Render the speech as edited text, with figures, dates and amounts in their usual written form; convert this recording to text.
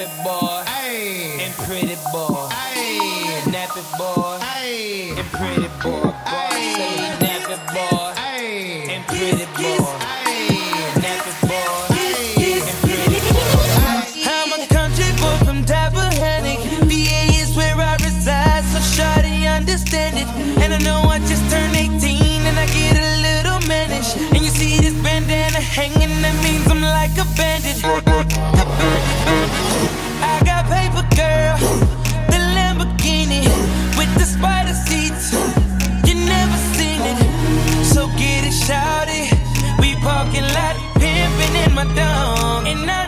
Nappy boy, ayy, and pretty boy, ayy, nappy boy, ayy, and pretty boy, ayy, nappy boy, ayy, and pretty boy, ayy, nappy boy, ayy, and pretty boy. I'm a country boy from Tappahannock. VA is where I reside, so shawty understand it. And I know I just turned 18 and I get a little mannish. And you see this bandana hanging, that means I'm like a bandit. I got paper, girl, the Lamborghini with the spider seats. You never seen it, so get it, shout it. We parking lot pimping in my dome.